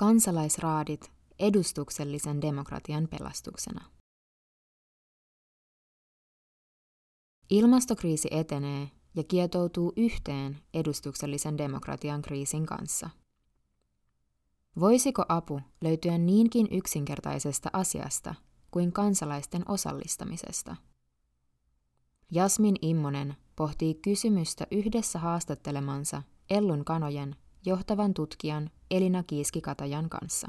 Kansalaisraadit edustuksellisen demokratian pelastuksena. Ilmastokriisi etenee ja kietoutuu yhteen edustuksellisen demokratian kriisin kanssa. Voisiko apu löytyä niinkin yksinkertaisesta asiasta kuin kansalaisten osallistamisesta? Jasmin Immonen pohtii kysymystä yhdessä haastattelemansa Ellun Kanojen johtavan tutkijan Elina Kiiski-Katajan kanssa.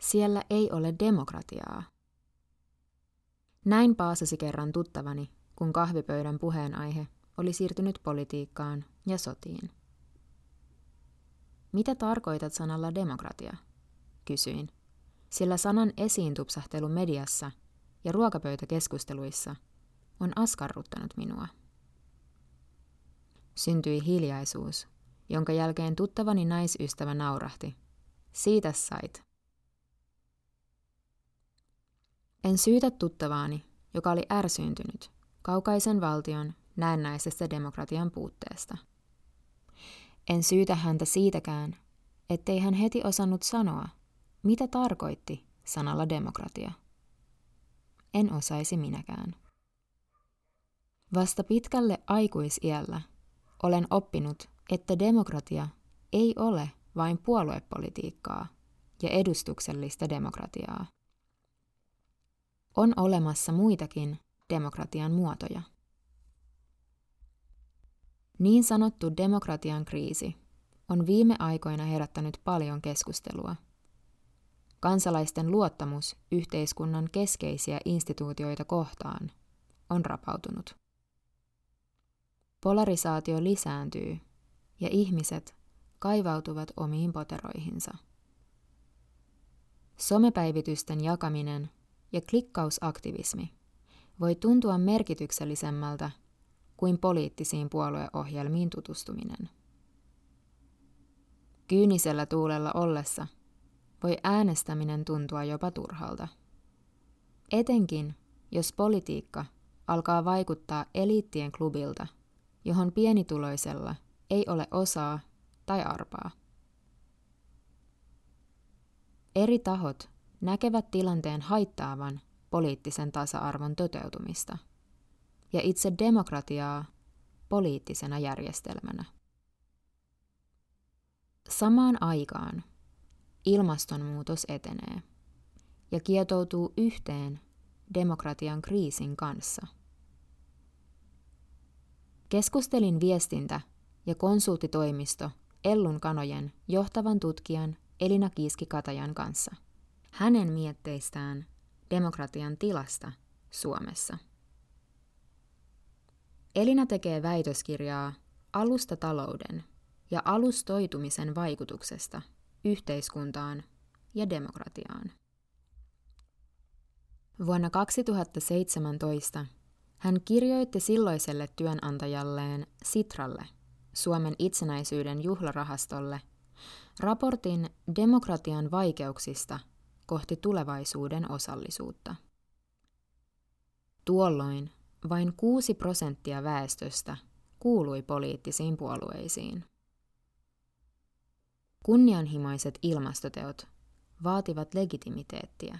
Siellä ei ole demokratiaa. Näin paasasi kerran tuttavani, kun kahvipöydän puheenaihe oli siirtynyt politiikkaan ja sotiin. Mitä tarkoitat sanalla demokratia? Kysyin, sillä sanan esiintupsahtelu mediassa ja ruokapöytäkeskusteluissa on askarruttanut minua. Syntyi hiljaisuus, jonka jälkeen tuttavani naisystävä naurahti. Siitä sait. En syytä tuttavaani, joka oli ärsyyntynyt kaukaisen valtion näennäisestä demokratian puutteesta. En syytä häntä siitäkään, ettei hän heti osannut sanoa, mitä tarkoitti sanalla demokratia. En osaisi minäkään. Vasta pitkälle aikuisiällä olen oppinut, että demokratia ei ole vain puoluepolitiikkaa ja edustuksellista demokratiaa. On olemassa muitakin demokratian muotoja. Niin sanottu demokratian kriisi on viime aikoina herättänyt paljon keskustelua. Kansalaisten luottamus yhteiskunnan keskeisiä instituutioita kohtaan on rapautunut. Polarisaatio lisääntyy ja ihmiset kaivautuvat omiin poteroihinsa. Somepäivitysten jakaminen ja klikkausaktivismi voi tuntua merkityksellisemmältä kuin poliittisiin puolueohjelmiin tutustuminen. Kyynisellä tuulella ollessa voi äänestäminen tuntua jopa turhalta. Etenkin, jos politiikka alkaa vaikuttaa eliittien klubilta, johon pienituloisella ei ole osaa tai arpaa. Eri tahot näkevät tilanteen haittaavan poliittisen tasa-arvon toteutumista ja itse demokratiaa poliittisena järjestelmänä. Samaan aikaan ilmastonmuutos etenee ja kietoutuu yhteen demokratian kriisin kanssa. Keskustelin viestintä- ja konsulttitoimisto Ellun Kanojen johtavan tutkijan Elina Kiiski-Katajan kanssa hänen mietteistään demokratian tilasta Suomessa. Elina tekee väitöskirjaa alustatalouden ja alustoitumisen vaikutuksesta yhteiskuntaan ja demokratiaan. Vuonna 2017 hän kirjoitti silloiselle työnantajalleen Sitralle, Suomen itsenäisyyden juhlarahastolle, raportin demokratian vaikeuksista kohti tulevaisuuden osallisuutta. Tuolloin vain 6% väestöstä kuului poliittisiin puolueisiin. Kunnianhimoiset ilmastoteot vaativat legitimiteettiä,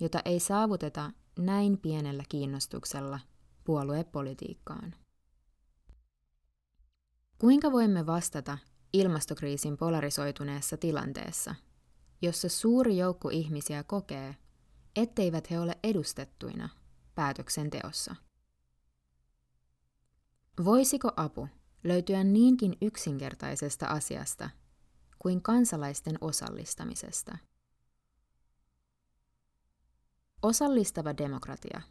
jota ei saavuteta näin pienellä kiinnostuksella puoluepolitiikkaan. Kuinka voimme vastata ilmastokriisin polarisoituneessa tilanteessa, jossa suuri joukko ihmisiä kokee, etteivät he ole edustettuina päätöksenteossa? Voisiko apu löytyä niinkin yksinkertaisesta asiasta kuin kansalaisten osallistamisesta? Osallistava demokratia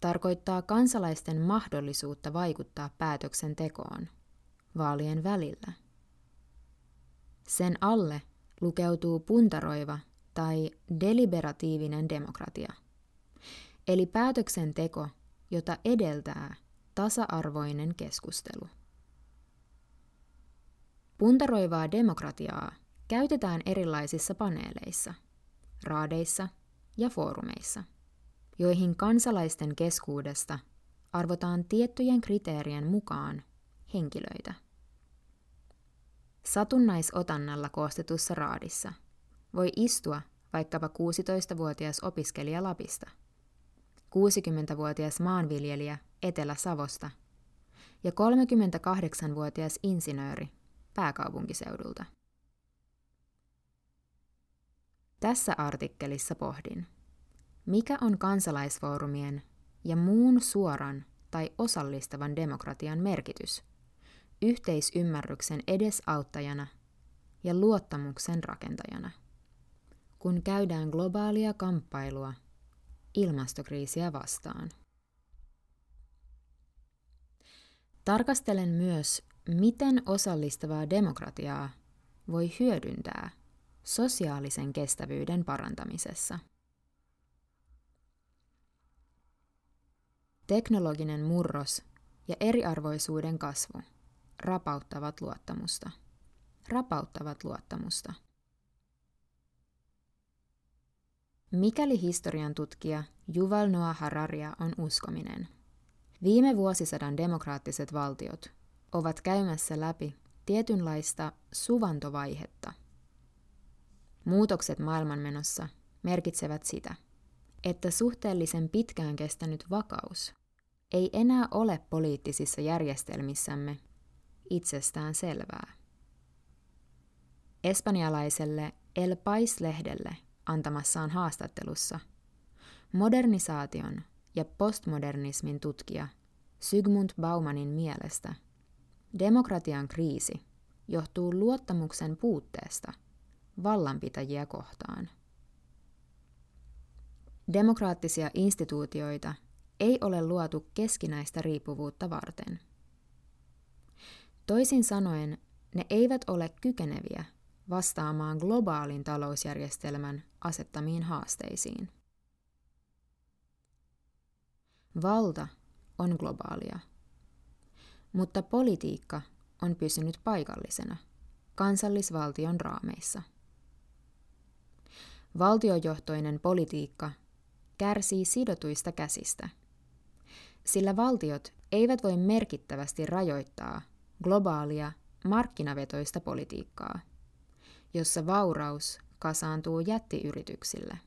tarkoittaa kansalaisten mahdollisuutta vaikuttaa päätöksentekoon vaalien välillä. Sen alle lukeutuu puntaroiva tai deliberatiivinen demokratia, eli päätöksenteko, jota edeltää tasa-arvoinen keskustelu. Puntaroivaa demokratiaa käytetään erilaisissa paneeleissa, raadeissa ja foorumeissa, joihin kansalaisten keskuudesta arvotaan tiettyjen kriteerien mukaan henkilöitä. Satunnaisotannalla koostetussa raadissa voi istua vaikkapa 16-vuotias opiskelija Lapista, 60-vuotias maanviljelijä Etelä-Savosta ja 38-vuotias insinööri pääkaupunkiseudulta. Tässä artikkelissa pohdin, mikä on kansalaisfoorumien ja muun suoran tai osallistavan demokratian merkitys yhteisymmärryksen edesauttajana ja luottamuksen rakentajana, kun käydään globaalia kamppailua ilmastokriisiä vastaan. Tarkastelen myös, miten osallistavaa demokratiaa voi hyödyntää sosiaalisen kestävyyden parantamisessa. Teknologinen murros ja eriarvoisuuden kasvu rapauttavat luottamusta. Mikäli historian tutkija Yuval Noah Hararia on uskominen, viime vuosisadan demokraattiset valtiot ovat käymässä läpi tietynlaista suvantovaihetta. Muutokset maailmanmenossa merkitsevät sitä, että suhteellisen pitkään kestänyt vakaus ei enää ole poliittisissa järjestelmissämme itsestään selvää. Espanjalaiselle El País-lehdelle antamassaan haastattelussa modernisaation ja postmodernismin tutkija Sigmund Baumanin mielestä demokratian kriisi johtuu luottamuksen puutteesta vallanpitäjiä kohtaan. Demokraattisia instituutioita ei ole luotu keskinäistä riippuvuutta varten. Toisin sanoen, ne eivät ole kykeneviä vastaamaan globaalin talousjärjestelmän asettamiin haasteisiin. Valta on globaalia, mutta politiikka on pysynyt paikallisena kansallisvaltion raameissa. Valtiojohtoinen politiikka kärsii sidotuista käsistä, sillä valtiot eivät voi merkittävästi rajoittaa globaalia markkinavetoista politiikkaa, jossa vauraus kasaantuu jättiyrityksille.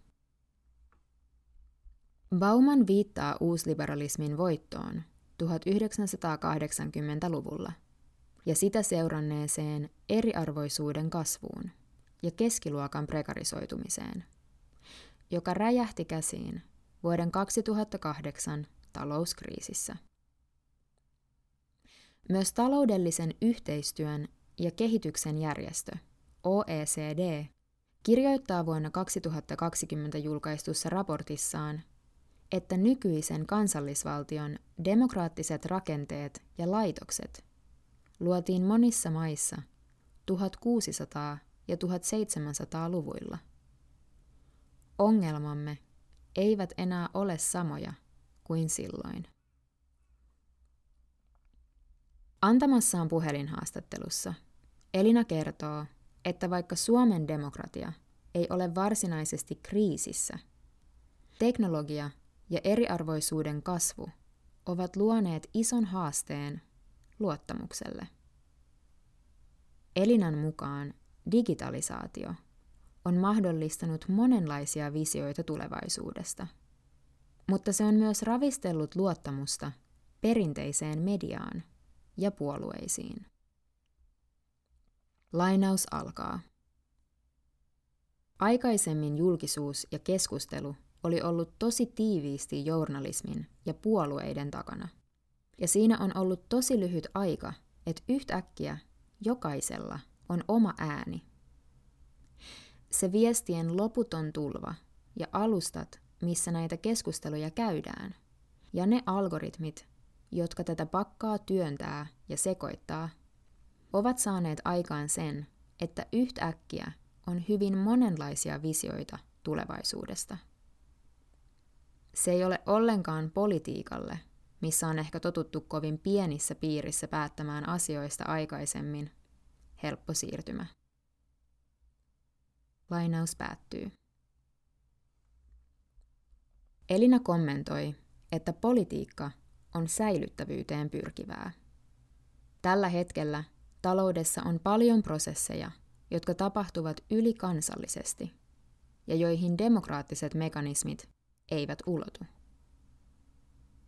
Bauman viittaa uusliberalismin voittoon 1980-luvulla ja sitä seuranneeseen eriarvoisuuden kasvuun ja keskiluokan prekarisoitumiseen, joka räjähti käsiin vuoden 2008 talouskriisissä. Myös taloudellisen yhteistyön ja kehityksen järjestö OECD kirjoittaa vuonna 2020 julkaistussa raportissaan, että nykyisen kansallisvaltion demokraattiset rakenteet ja laitokset luotiin monissa maissa 1600- ja 1700-luvuilla. Ongelmamme eivät enää ole samoja kuin silloin. Antamassaan puhelinhaastattelussa Elina kertoo, että vaikka Suomen demokratia ei ole varsinaisesti kriisissä, teknologia ja eriarvoisuuden kasvu ovat luoneet ison haasteen luottamukselle. Elinan mukaan digitalisaatio on mahdollistanut monenlaisia visioita tulevaisuudesta, mutta se on myös ravistellut luottamusta perinteiseen mediaan ja puolueisiin. Lainaus alkaa. Aikaisemmin julkisuus ja keskustelu oli ollut tosi tiiviisti journalismin ja puolueiden takana, ja siinä on ollut tosi lyhyt aika, että yhtäkkiä jokaisella on oma ääni. Se viestien loputon tulva ja alustat, missä näitä keskusteluja käydään, ja ne algoritmit, jotka tätä pakkaa työntää ja sekoittaa, ovat saaneet aikaan sen, että yhtäkkiä on hyvin monenlaisia visioita tulevaisuudesta. Se ei ole ollenkaan politiikalle, missä on ehkä totuttu kovin pienissä piirissä päättämään asioista aikaisemmin, helppo siirtymä. Lainaus päättyy. Elina kommentoi, että politiikka on säilyttävyyteen pyrkivää. Tällä hetkellä Taloudessa on paljon prosesseja, jotka tapahtuvat ylikansallisesti ja joihin demokraattiset mekanismit eivät ulotu.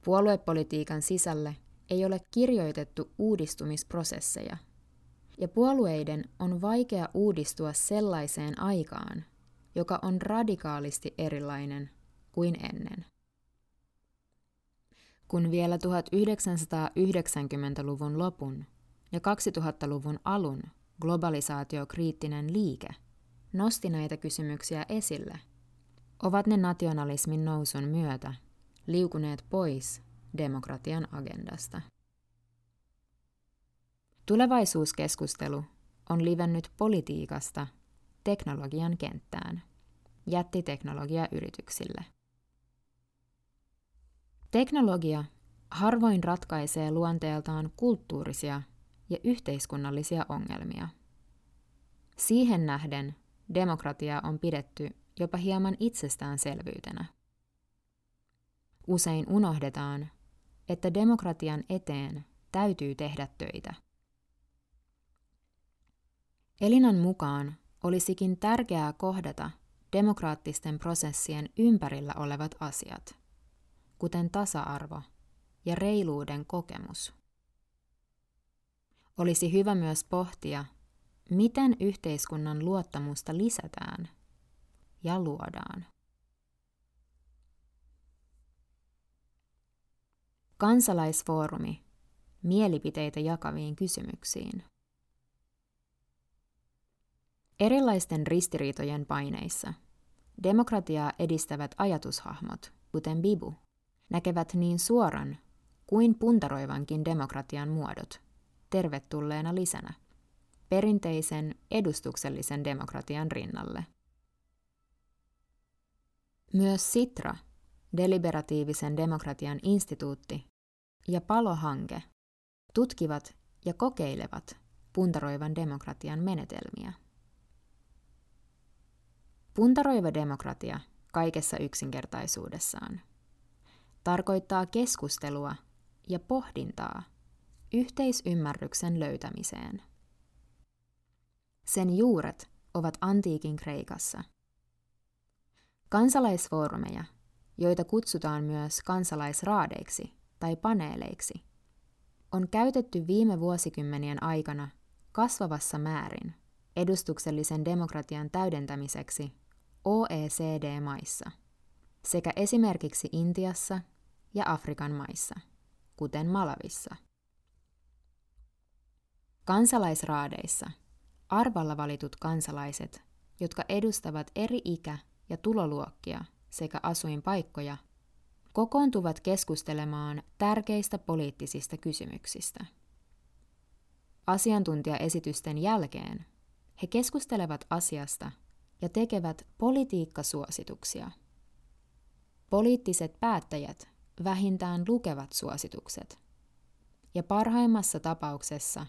Puoluepolitiikan sisälle ei ole kirjoitettu uudistumisprosesseja, ja puolueiden on vaikea uudistua sellaiseen aikaan, joka on radikaalisti erilainen kuin ennen. Kun vielä 1990-luvun lopun ja 2000-luvun alun globalisaatiokriittinen liike nosti näitä kysymyksiä esille, ovat ne nationalismin nousun myötä liukuneet pois demokratian agendasta. Tulevaisuuskeskustelu on livennyt politiikasta teknologian kenttään, jättiteknologiayrityksille. Teknologia harvoin ratkaisee luonteeltaan kulttuurisia ja yhteiskunnallisia ongelmia. Siihen nähden demokratiaa on pidetty jopa hieman itsestäänselvyytenä. Usein unohdetaan, että demokratian eteen täytyy tehdä töitä. Elinan mukaan olisikin tärkeää kohdata demokraattisten prosessien ympärillä olevat asiat, kuten tasa-arvo ja reiluuden kokemus. Olisi hyvä myös pohtia, miten yhteiskunnan luottamusta lisätään ja luodaan. Kansalaisfoorumi mielipiteitä jakaviin kysymyksiin. Erilaisten ristiriitojen paineissa demokratiaa edistävät ajatushahmot, kuten Bibu, näkevät niin suoran kuin puntaroivankin demokratian muodot tervetulleena lisänä perinteisen edustuksellisen demokratian rinnalle. Myös Sitra, deliberatiivisen demokratian instituutti, ja Palo-hanke tutkivat ja kokeilevat puntaroivan demokratian menetelmiä. Puntaroiva demokratia kaikessa yksinkertaisuudessaan tarkoittaa keskustelua ja pohdintaa yhteisymmärryksen löytämiseen. Sen juuret ovat antiikin Kreikassa. Kansalaisfoorumeja, joita kutsutaan myös kansalaisraadeiksi tai paneeleiksi, on käytetty viime vuosikymmenien aikana kasvavassa määrin edustuksellisen demokratian täydentämiseksi OECD-maissa sekä esimerkiksi Intiassa ja Afrikan maissa, kuten Malavissa. Kansalaisraadeissa arvalla valitut kansalaiset, jotka edustavat eri ikä- ja tuloluokkia sekä asuinpaikkoja, kokoontuvat keskustelemaan tärkeistä poliittisista kysymyksistä. Asiantuntijaesitysten jälkeen he keskustelevat asiasta ja tekevät politiikkasuosituksia. Poliittiset päättäjät vähintään lukevat suositukset ja parhaimmassa tapauksessa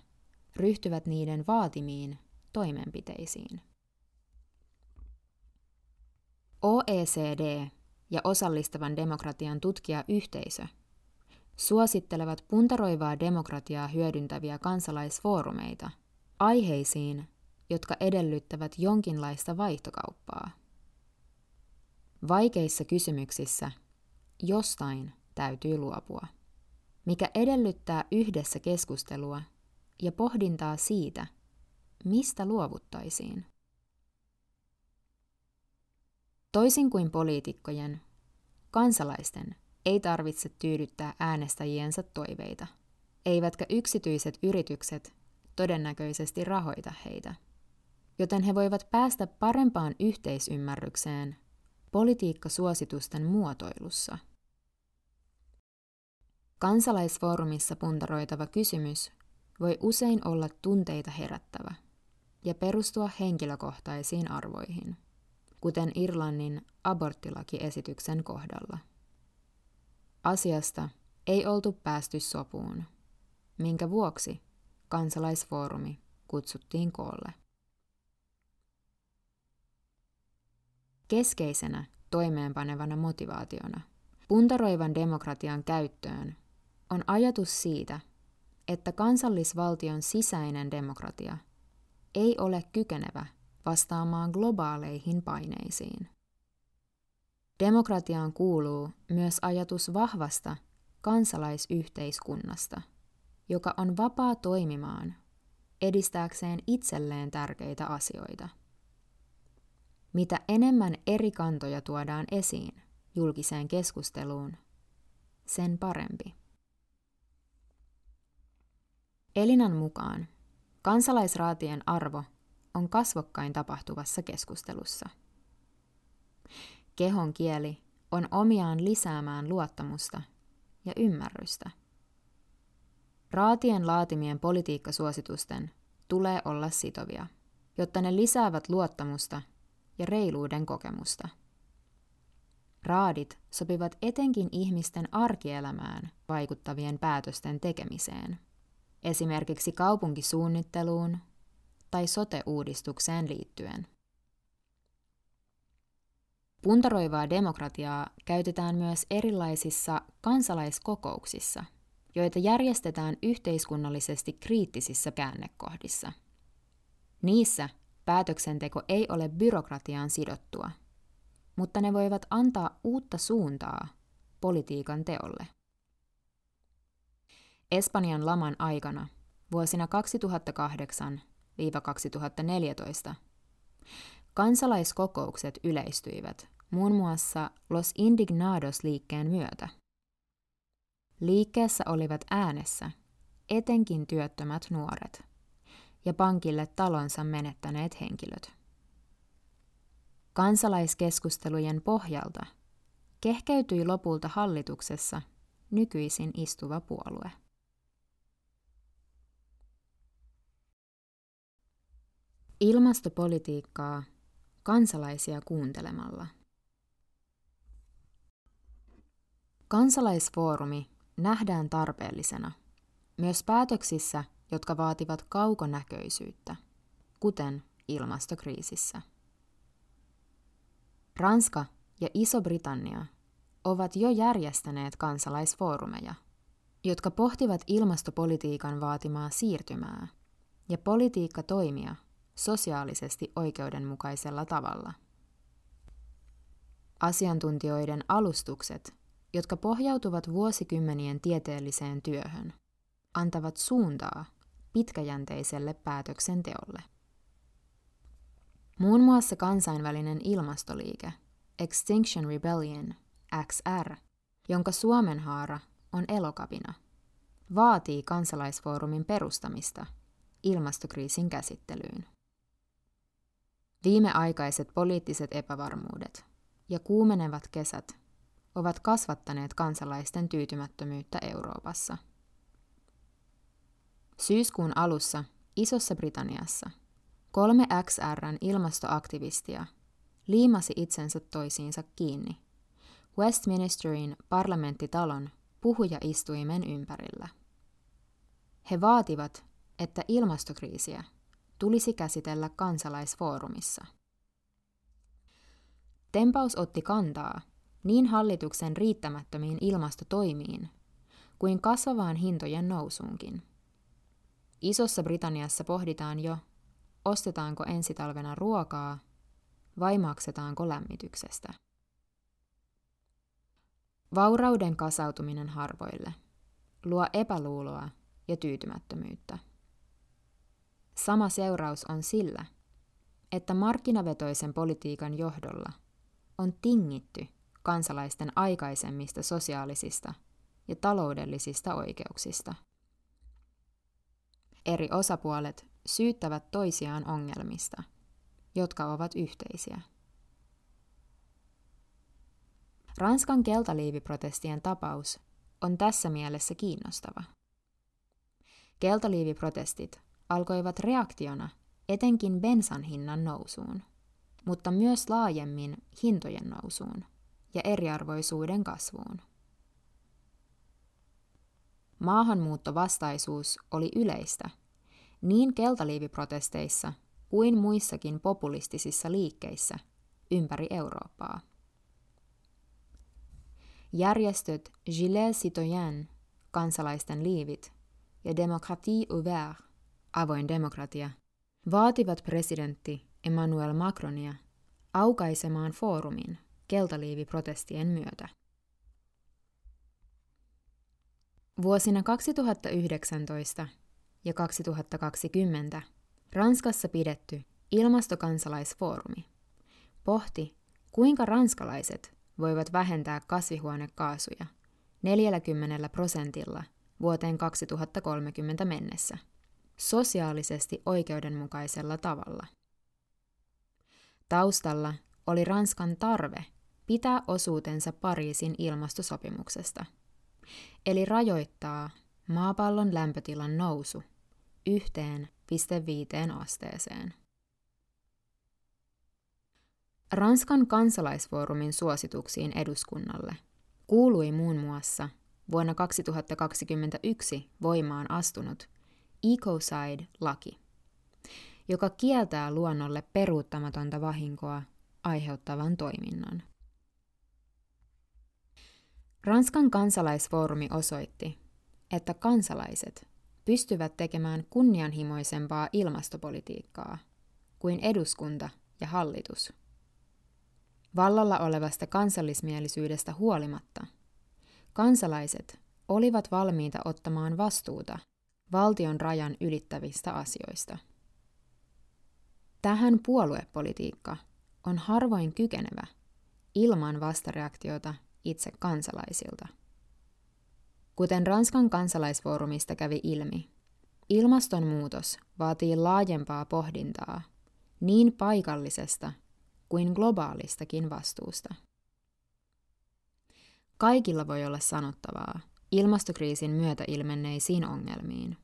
ryhtyvät niiden vaatimiin toimenpiteisiin. OECD ja osallistavan demokratian tutkijayhteisö suosittelevat puntaroivaa demokratiaa hyödyntäviä kansalaisfoorumeita aiheisiin, jotka edellyttävät jonkinlaista vaihtokauppaa. Vaikeissa kysymyksissä jostain täytyy luopua, mikä edellyttää yhdessä keskustelua ja pohdintaa siitä, mistä luovuttaisiin. Toisin kuin poliitikkojen, kansalaisten ei tarvitse tyydyttää äänestäjiensä toiveita, eivätkä yksityiset yritykset todennäköisesti rahoita heitä, joten he voivat päästä parempaan yhteisymmärrykseen politiikkasuositusten muotoilussa. Kansalaisfoorumissa puntaroitava kysymys voi usein olla tunteita herättävä ja perustua henkilökohtaisiin arvoihin, kuten Irlannin aborttilakiesityksen kohdalla. Asiasta ei oltu päästy sopuun, minkä vuoksi kansalaisfoorumi kutsuttiin koolle. Keskeisenä toimeenpanevana motivaationa puntaroivan demokratian käyttöön on ajatus siitä, että kansallisvaltion sisäinen demokratia ei ole kykenevä vastaamaan globaaleihin paineisiin. Demokratiaan kuuluu myös ajatus vahvasta kansalaisyhteiskunnasta, joka on vapaa toimimaan edistääkseen itselleen tärkeitä asioita. Mitä enemmän eri kantoja tuodaan esiin julkiseen keskusteluun, sen parempi. Elinan mukaan kansalaisraatien arvo on kasvokkain tapahtuvassa keskustelussa. Kehon kieli on omiaan lisäämään luottamusta ja ymmärrystä. Raatien laatimien politiikkasuositusten tulee olla sitovia, jotta ne lisäävät luottamusta ja reiluuden kokemusta. Raadit sopivat etenkin ihmisten arkielämään vaikuttavien päätösten tekemiseen, esimerkiksi kaupunkisuunnitteluun tai sote-uudistukseen liittyen. Puntaroivaa demokratiaa käytetään myös erilaisissa kansalaiskokouksissa, joita järjestetään yhteiskunnallisesti kriittisissä käännekohdissa. Niissä päätöksenteko ei ole byrokratiaan sidottua, mutta ne voivat antaa uutta suuntaa politiikan teolle. Espanjan laman aikana vuosina 2008–2014 kansalaiskokoukset yleistyivät muun muassa Los Indignados-liikkeen myötä. Liikkeessä olivat äänessä etenkin työttömät nuoret ja pankille talonsa menettäneet henkilöt. Kansalaiskeskustelujen pohjalta kehkeytyi lopulta hallituksessa nykyisin istuva puolue. Ilmastopolitiikkaa kansalaisia kuuntelemalla. Kansalaisfoorumi nähdään tarpeellisena myös päätöksissä, jotka vaativat kaukonäköisyyttä, kuten ilmastokriisissä. Ranska ja Iso-Britannia ovat jo järjestäneet kansalaisfoorumeja, jotka pohtivat ilmastopolitiikan vaatimaa siirtymää ja politiikkatoimia sosiaalisesti oikeudenmukaisella tavalla. Asiantuntijoiden alustukset, jotka pohjautuvat vuosikymmenien tieteelliseen työhön, antavat suuntaa pitkäjänteiselle päätöksenteolle. Muun muassa kansainvälinen ilmastoliike Extinction Rebellion XR, jonka Suomenhaara on Elokapina, vaatii kansalaisfoorumin perustamista ilmastokriisin käsittelyyn. Viimeaikaiset poliittiset epävarmuudet ja kuumenevat kesät ovat kasvattaneet kansalaisten tyytymättömyyttä Euroopassa. Syyskuun alussa Isossa-Britanniassa 3XR:n ilmastoaktivistia liimasi itsensä toisiinsa kiinni Westminsterin parlamenttitalon puhujaistuimen ympärillä. He vaativat, että ilmastokriisiä tulisi käsitellä kansalaisfoorumissa. Tempaus otti kantaa niin hallituksen riittämättömiin ilmastotoimiin kuin kasvavaan hintojen nousuunkin. Isossa-Britanniassa pohditaan jo, ostetaanko ensi talvena ruokaa vai maksetaanko lämmityksestä. Vaurauden kasautuminen harvoille luo epäluuloa ja tyytymättömyyttä. Sama seuraus on sillä, että markkinavetoisen politiikan johdolla on tingitty kansalaisten aikaisemmista sosiaalisista ja taloudellisista oikeuksista. Eri osapuolet syyttävät toisiaan ongelmista, jotka ovat yhteisiä. Ranskan keltaliiviprotestien tapaus on tässä mielessä kiinnostava. Keltaliiviprotestit alkoivat reaktiona etenkin bensan hinnan nousuun, mutta myös laajemmin hintojen nousuun ja eriarvoisuuden kasvuun. Maahanmuuttovastaisuus oli yleistä niin keltaliiviprotesteissa kuin muissakin populistisissa liikkeissä ympäri Eurooppaa. Järjestöt Gilets citoyens, kansalaisten liivit ja Démocratie ouverte, avoin demokratia, vaativat presidentti Emmanuel Macronia aukaisemaan foorumin keltaliiviprotestien myötä. Vuosina 2019 ja 2020 Ranskassa pidetty ilmastokansalaisfoorumi pohti, kuinka ranskalaiset voivat vähentää kasvihuonekaasuja 40% vuoteen 2030 mennessä sosiaalisesti oikeudenmukaisella tavalla. Taustalla oli Ranskan tarve pitää osuutensa Pariisin ilmastosopimuksesta, eli rajoittaa maapallon lämpötilan nousu 1,5 asteeseen. Ranskan kansalaisfoorumin suosituksiin eduskunnalle kuului muun muassa vuonna 2021 voimaan astunut Ecocide-laki, joka kieltää luonnolle peruuttamatonta vahinkoa aiheuttavan toiminnan. Ranskan kansalaisfoorumi osoitti, että kansalaiset pystyvät tekemään kunnianhimoisempaa ilmastopolitiikkaa kuin eduskunta ja hallitus. Vallalla olevasta kansallismielisyydestä huolimatta kansalaiset olivat valmiita ottamaan vastuuta valtion rajan ylittävistä asioista. Tähän puoluepolitiikka on harvoin kykenevä ilman vastareaktiota itse kansalaisilta. Kuten Ranskan kansalaisfoorumista kävi ilmi, ilmastonmuutos vaatii laajempaa pohdintaa niin paikallisesta kuin globaalistakin vastuusta. Kaikilla voi olla sanottavaa ilmastokriisin myötä ilmenneisiin ongelmiin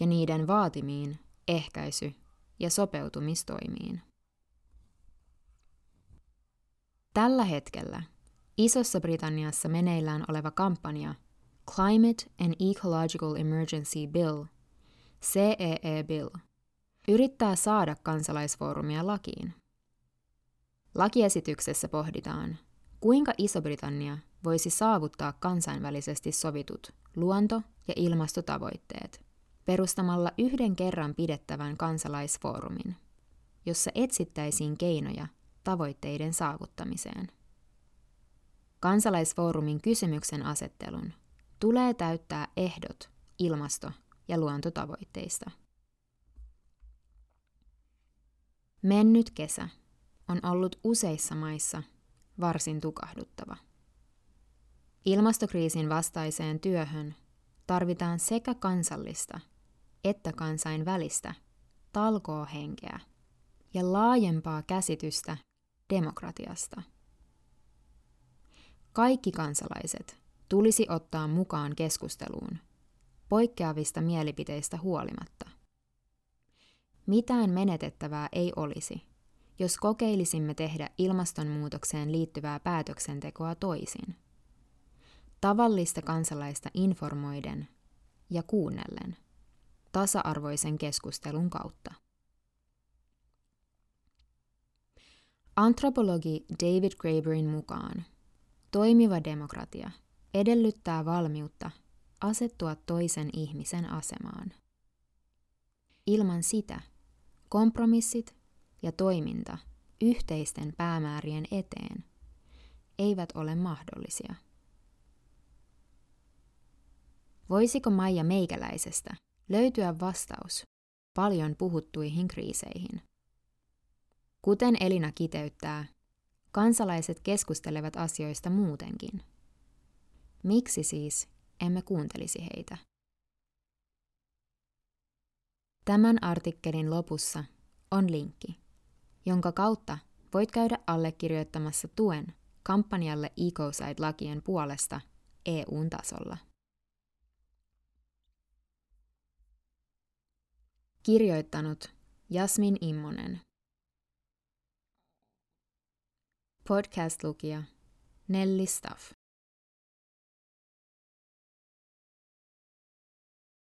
ja niiden vaatimiin ehkäisy- ja sopeutumistoimiin. Tällä hetkellä Isossa Britanniassa meneillään oleva kampanja Climate and Ecological Emergency Bill, CEE Bill, yrittää saada kansalaisfoorumia lakiin. Lakiesityksessä pohditaan, kuinka Iso-Britannia voisi saavuttaa kansainvälisesti sovitut luonto- ja ilmastotavoitteet perustamalla yhden kerran pidettävän kansalaisfoorumin, jossa etsittäisiin keinoja tavoitteiden saavuttamiseen. Kansalaisfoorumin kysymyksen asettelun tulee täyttää ehdot ilmasto- ja luontotavoitteista. Mennyt kesä on ollut useissa maissa varsin tukahduttava. Ilmastokriisin vastaiseen työhön tarvitaan sekä kansallista että kansainvälistä talkoohenkeä ja laajempaa käsitystä demokratiasta. Kaikki kansalaiset tulisi ottaa mukaan keskusteluun, poikkeavista mielipiteistä huolimatta. Mitään menetettävää ei olisi, jos kokeilisimme tehdä ilmastonmuutokseen liittyvää päätöksentekoa toisin. Tavallista kansalaista informoiden ja kuunnellen, tasa-arvoisen keskustelun kautta. Antropologi David Graeberin mukaan toimiva demokratia edellyttää valmiutta asettua toisen ihmisen asemaan. Ilman sitä kompromissit ja toiminta yhteisten päämäärien eteen eivät ole mahdollisia. Voisiko Maija Meikäläisestä löytyä vastaus paljon puhuttuihin kriiseihin? Kuten Elina kiteyttää, kansalaiset keskustelevat asioista muutenkin. Miksi siis emme kuuntelisi heitä? Tämän artikkelin lopussa on linkki, jonka kautta voit käydä allekirjoittamassa tuen kampanjalle Ecocide-lakien puolesta EU:n tasolla. Kirjoittanut Jasmin Immonen. Podcast-lukija Nelli Staff.